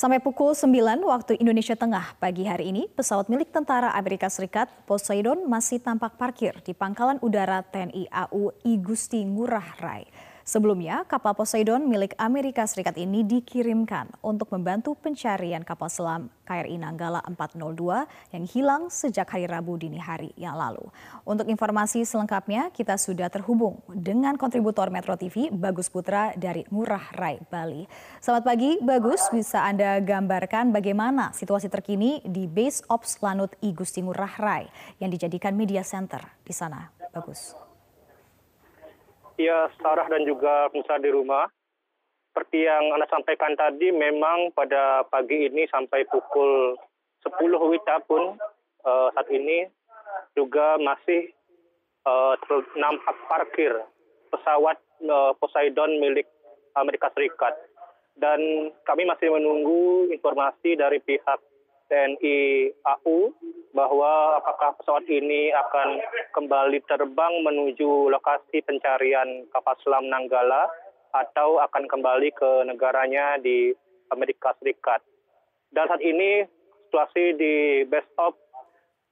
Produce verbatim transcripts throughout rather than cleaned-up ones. Sampai pukul sembilan waktu Indonesia Tengah pagi hari ini, pesawat milik Tentara Amerika Serikat Poseidon masih tampak parkir di pangkalan udara T N I A U I Gusti Ngurah Rai. Sebelumnya, kapal Poseidon milik Amerika Serikat ini dikirimkan untuk membantu pencarian kapal selam K R I Nanggala empat nol dua yang hilang sejak hari Rabu dini hari yang lalu. Untuk informasi selengkapnya, kita sudah terhubung dengan kontributor Metro T V, Bagus Putra dari Ngurah Rai, Bali. Selamat pagi, Bagus. Bisa Anda gambarkan bagaimana situasi terkini di Base Ops Lanut I Gusti Ngurah Rai yang dijadikan media center di sana, Bagus? Ya, Sarah dan juga pemirsa di rumah. Seperti yang Anda sampaikan tadi, memang pada pagi ini sampai pukul sepuluh W I T A pun uh, saat ini juga masih uh, nampak parkir pesawat uh, Poseidon milik Amerika Serikat. Dan kami masih menunggu informasi dari pihak T N I A U bahwa apakah pesawat ini akan kembali terbang menuju lokasi pencarian kapal selam Nanggala atau akan kembali ke negaranya di Amerika Serikat. Dan saat ini situasi di Base Ops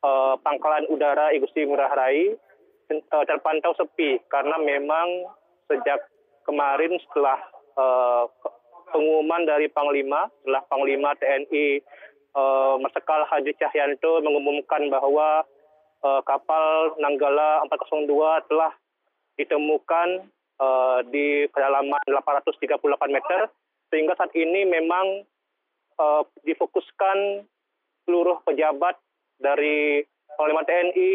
eh, Pangkalan Udara I Gusti Ngurah Rai eh, terpantau sepi karena memang sejak kemarin setelah eh, pengumuman dari Panglima, setelah Panglima T N I Marsikal Hadi Cahyanto mengumumkan bahwa uh, kapal Nanggala empat nol dua telah ditemukan uh, di kedalaman delapan ratus tiga puluh delapan meter, sehingga saat ini memang uh, difokuskan seluruh pejabat dari Panglima T N I,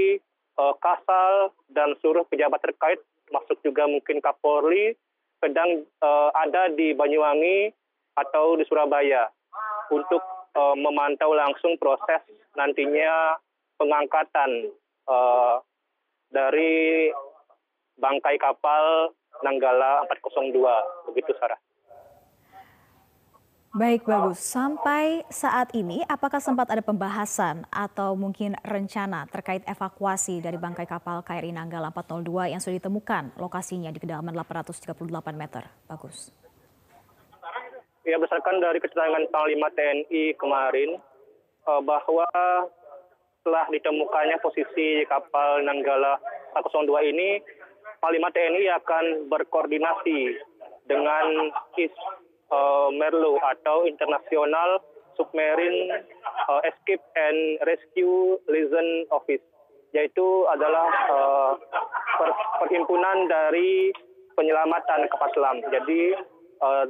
uh, Kasal, dan seluruh pejabat terkait, termasuk juga mungkin Kapolri, sedang uh, ada di Banyuwangi atau di Surabaya untuk memantau langsung proses nantinya pengangkatan uh, dari bangkai kapal Nanggala empat nol dua. Begitu, Sarah. Baik, Bagus. Sampai saat ini, apakah sempat ada pembahasan atau mungkin rencana terkait evakuasi dari bangkai kapal K R I Nanggala empat nol dua yang sudah ditemukan lokasinya di kedalaman delapan ratus tiga puluh delapan meter, Bagus? Ya, berdasarkan dari keterangan Panglima T N I kemarin eh, bahwa setelah ditemukannya posisi kapal Nanggala empat nol dua ini, Panglima T N I akan berkoordinasi dengan ISMERLO eh, atau International Submarine eh, Escape and Rescue Liaison Office, yaitu adalah eh, per perhimpunan dari penyelamatan kapal selam. Jadi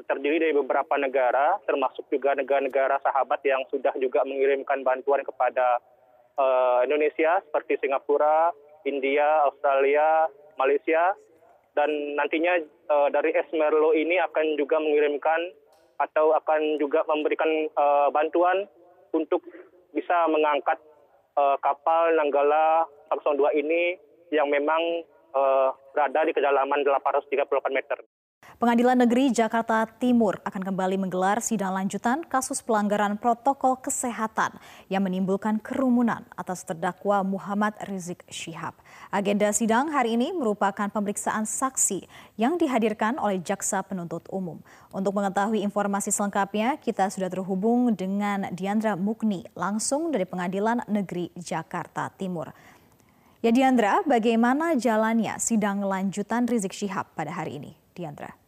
terdiri dari beberapa negara, termasuk juga negara-negara sahabat yang sudah juga mengirimkan bantuan kepada uh, Indonesia, seperti Singapura, India, Australia, Malaysia, dan nantinya uh, dari ISMERLO ini akan juga mengirimkan atau akan juga memberikan uh, bantuan untuk bisa mengangkat uh, kapal Nanggala empat nol dua ini yang memang uh, berada di kedalaman delapan ratus tiga puluh delapan meter. Pengadilan Negeri Jakarta Timur akan kembali menggelar sidang lanjutan kasus pelanggaran protokol kesehatan yang menimbulkan kerumunan atas terdakwa Muhammad Rizieq Shihab. Agenda sidang hari ini merupakan pemeriksaan saksi yang dihadirkan oleh Jaksa Penuntut Umum. Untuk mengetahui informasi selengkapnya, kita sudah terhubung dengan Diandra Mukni langsung dari Pengadilan Negeri Jakarta Timur. Ya, Diandra, bagaimana jalannya sidang lanjutan Rizieq Shihab pada hari ini, Diandra?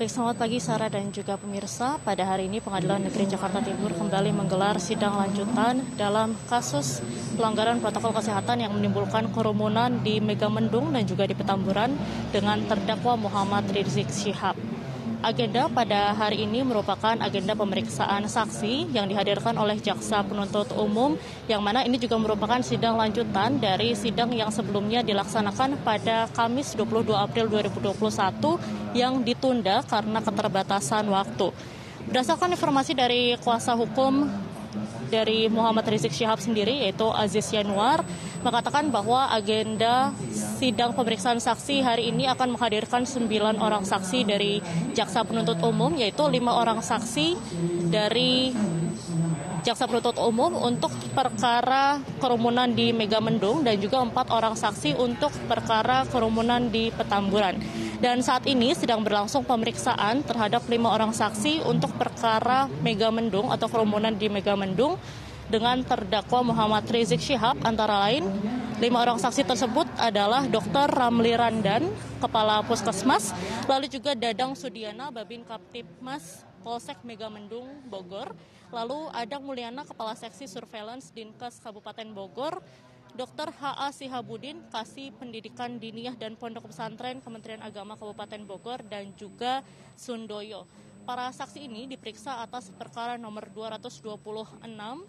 Baik, selamat pagi Sarah dan juga pemirsa. Pada hari ini Pengadilan Negeri Jakarta Timur kembali menggelar sidang lanjutan dalam kasus pelanggaran protokol kesehatan yang menimbulkan kerumunan di Megamendung dan juga di Petamburan dengan terdakwa Muhammad Rizieq Shihab. Agenda pada hari ini merupakan agenda pemeriksaan saksi yang dihadirkan oleh Jaksa Penuntut Umum, yang mana ini juga merupakan sidang lanjutan dari sidang yang sebelumnya dilaksanakan pada Kamis dua puluh dua April dua ribu dua puluh satu yang ditunda karena keterbatasan waktu. Berdasarkan informasi dari kuasa hukum dari Muhammad Rizieq Shihab sendiri, yaitu Aziz Yanuar, mengatakan bahwa agenda sidang pemeriksaan saksi hari ini akan menghadirkan sembilan orang saksi dari Jaksa Penuntut Umum, yaitu lima orang saksi dari Jaksa Penuntut Umum untuk perkara kerumunan di Megamendung dan juga empat orang saksi untuk perkara kerumunan di Petamburan. Dan saat ini sedang berlangsung pemeriksaan terhadap lima orang saksi untuk perkara Megamendung atau kerumunan di Megamendung dengan terdakwa Muhammad Rizieq Shihab, antara lain. Lima orang saksi tersebut adalah Dokter Ramli Randan, Kepala Puskesmas, lalu juga Dadang Sudiana, Babin Kaptipmas Polsek Megamendung, Bogor, lalu Adang Muliana, Kepala Seksi Surveillance Dinkes Kabupaten Bogor, Dokter H A Sihabudin, Kasih Pendidikan Diniyah dan Pondok Pesantren Kementerian Agama Kabupaten Bogor, dan juga Sundoyo. Para saksi ini diperiksa atas perkara nomor dua ratus dua puluh enam,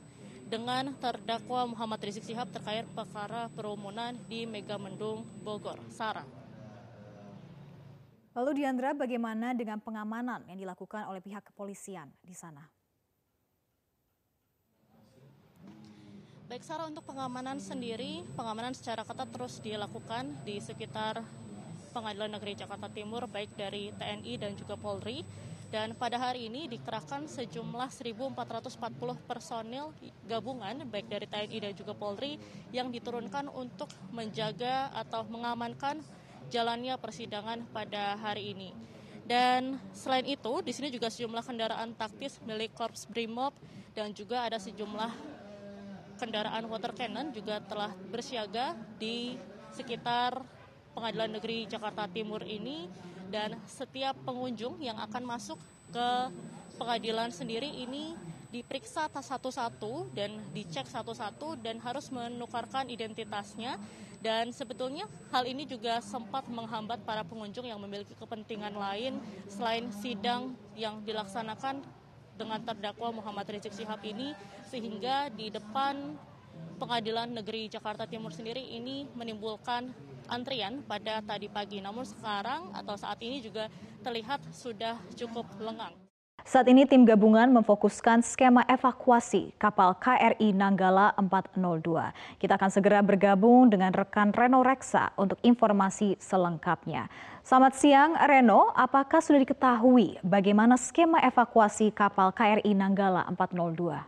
dengan terdakwa Muhammad Rizieq Shihab terkait perkara kerumunan di Megamendung, Bogor. Sarah. Lalu Diandra, bagaimana dengan pengamanan yang dilakukan oleh pihak kepolisian di sana? Baik Sarah, untuk pengamanan sendiri, pengamanan secara ketat terus dilakukan di sekitar Pengadilan Negeri Jakarta Timur, baik dari T N I dan juga Polri. Dan pada hari ini dikerahkan sejumlah seribu empat ratus empat puluh personil gabungan baik dari T N I dan juga Polri yang diturunkan untuk menjaga atau mengamankan jalannya persidangan pada hari ini. Dan selain itu di sini juga sejumlah kendaraan taktis milik Korps Brimob dan juga ada sejumlah kendaraan water cannon juga telah bersiaga di sekitar Pengadilan Negeri Jakarta Timur ini. Dan setiap pengunjung yang akan masuk ke pengadilan sendiri ini diperiksa satu-satu dan dicek satu-satu dan harus menukarkan identitasnya. Dan sebetulnya hal ini juga sempat menghambat para pengunjung yang memiliki kepentingan lain selain sidang yang dilaksanakan dengan terdakwa Muhammad Rizieq Shihab ini, sehingga di depan Pengadilan Negeri Jakarta Timur sendiri ini menimbulkan antrian pada tadi pagi, namun sekarang atau saat ini juga terlihat sudah cukup lengang. Saat ini tim gabungan memfokuskan skema evakuasi kapal K R I Nanggala empat nol dua. Kita akan segera bergabung dengan rekan Reno Reksa untuk informasi selengkapnya. Selamat siang Reno, apakah sudah diketahui bagaimana skema evakuasi kapal K R I Nanggala empat nol dua?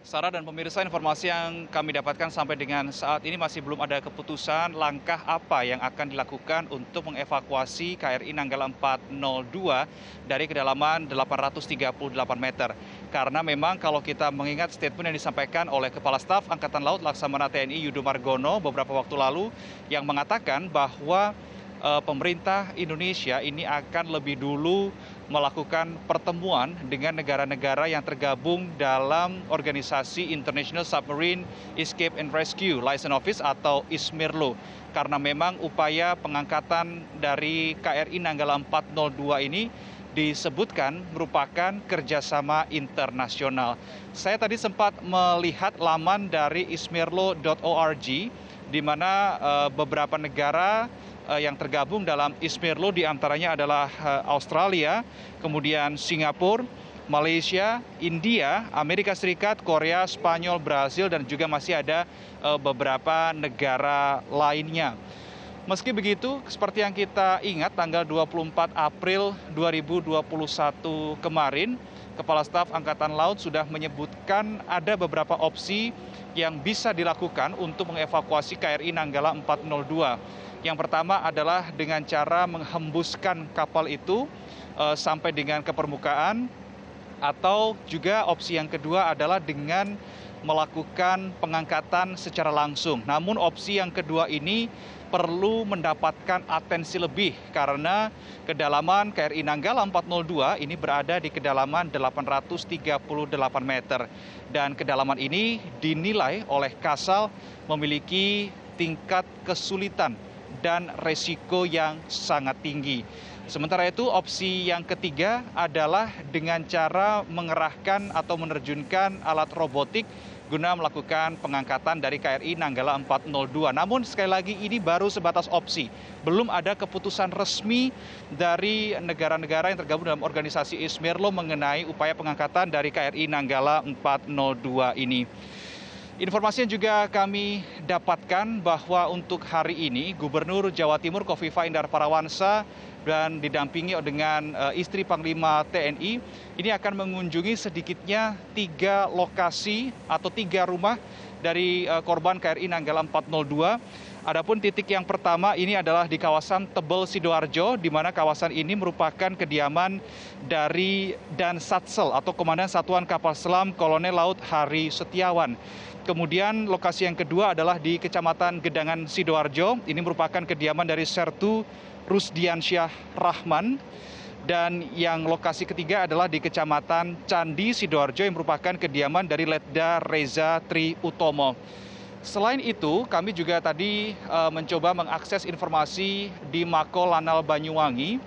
Sarah dan pemirsa, informasi yang kami dapatkan sampai dengan saat ini masih belum ada keputusan langkah apa yang akan dilakukan untuk mengevakuasi K R I Nanggala empat nol dua dari kedalaman delapan ratus tiga puluh delapan meter. Karena memang kalau kita mengingat statement yang disampaikan oleh Kepala Staf Angkatan Laut Laksamana T N I Yudo Margono beberapa waktu lalu yang mengatakan bahwa e, pemerintah Indonesia ini akan lebih dulu melakukan pertemuan dengan negara-negara yang tergabung dalam organisasi International Submarine Escape and Rescue License Office atau ISMERLO. Karena memang upaya pengangkatan dari K R I Nanggala empat nol dua ini disebutkan merupakan kerjasama internasional. Saya tadi sempat melihat laman dari ismerlo dot org di mana uh, beberapa negara yang tergabung dalam ISMERLO diantaranya adalah Australia, kemudian Singapura, Malaysia, India, Amerika Serikat, Korea, Spanyol, Brasil, dan juga masih ada beberapa negara lainnya. Meski begitu, seperti yang kita ingat tanggal dua puluh empat April dua ribu dua puluh satu kemarin, Kepala Staf Angkatan Laut sudah menyebutkan ada beberapa opsi yang bisa dilakukan untuk mengevakuasi K R I Nanggala empat nol dua. Yang pertama adalah dengan cara menghembuskan kapal itu uh, sampai dengan ke permukaan, atau juga opsi yang kedua adalah dengan melakukan pengangkatan secara langsung. Namun opsi yang kedua ini perlu mendapatkan atensi lebih karena kedalaman K R I Nanggala empat nol dua ini berada di kedalaman delapan ratus tiga puluh delapan meter. Dan kedalaman ini dinilai oleh Kasal memiliki tingkat kesulitan dan resiko yang sangat tinggi. Sementara itu opsi yang ketiga adalah dengan cara mengerahkan atau menerjunkan alat robotik guna melakukan pengangkatan dari K R I Nanggala empat nol dua. Namun sekali lagi ini baru sebatas opsi. Belum ada keputusan resmi dari negara-negara yang tergabung dalam organisasi ISMERLO mengenai upaya pengangkatan dari K R I Nanggala empat nol dua ini. Informasi yang juga kami dapatkan bahwa untuk hari ini Gubernur Jawa Timur Kofifah Indar Parawansa dan didampingi dengan istri Panglima T N I ini akan mengunjungi sedikitnya tiga lokasi atau tiga rumah dari korban K R I Nanggala empat nol dua. Adapun titik yang pertama ini adalah di kawasan Tebel Sidoarjo, di mana kawasan ini merupakan kediaman dari Dansatsel atau Komandan Satuan Kapal Selam Kolonel Laut Hari Setiawan. Kemudian lokasi yang kedua adalah di Kecamatan Gedangan Sidoarjo. Ini merupakan kediaman dari Sertu Rusdiansyah Rahman. Dan yang lokasi ketiga adalah di Kecamatan Candi Sidoarjo yang merupakan kediaman dari Letda Reza Tri Utomo. Selain itu, kami juga tadi e, mencoba mengakses informasi di Mako Lanal Banyuwangi.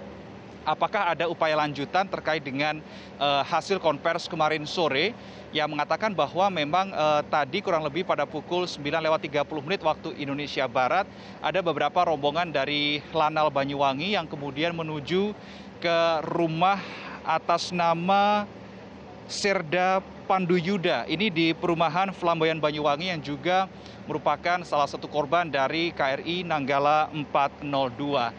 Apakah ada upaya lanjutan terkait dengan e, hasil konvers kemarin sore yang mengatakan bahwa memang e, tadi kurang lebih pada pukul sembilan lewat tiga puluh menit waktu Indonesia Barat ada beberapa rombongan dari Lanal Banyuwangi yang kemudian menuju ke rumah atas nama Serda Pandu Yuda, ini di perumahan Flamboyan Banyuwangi yang juga merupakan salah satu korban dari K R I Nanggala empat nol dua.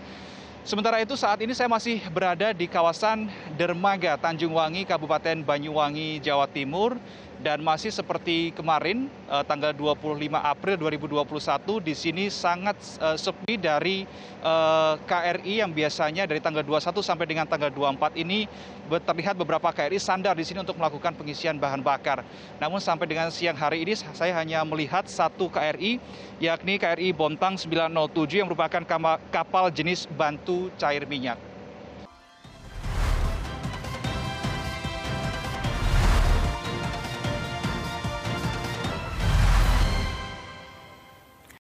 Sementara itu saat ini saya masih berada di kawasan Dermaga Tanjung Wangi, Kabupaten Banyuwangi, Jawa Timur. Dan masih seperti kemarin, eh, tanggal dua puluh lima April dua ribu dua puluh satu, di sini sangat eh, sepi dari eh, K R I yang biasanya dari tanggal dua puluh satu sampai dengan tanggal dua puluh empat ini terlihat beberapa K R I sandar di sini untuk melakukan pengisian bahan bakar. Namun sampai dengan siang hari ini saya hanya melihat satu K R I, yakni K R I Bontang sembilan nol tujuh yang merupakan kapal jenis bantu cair minyak.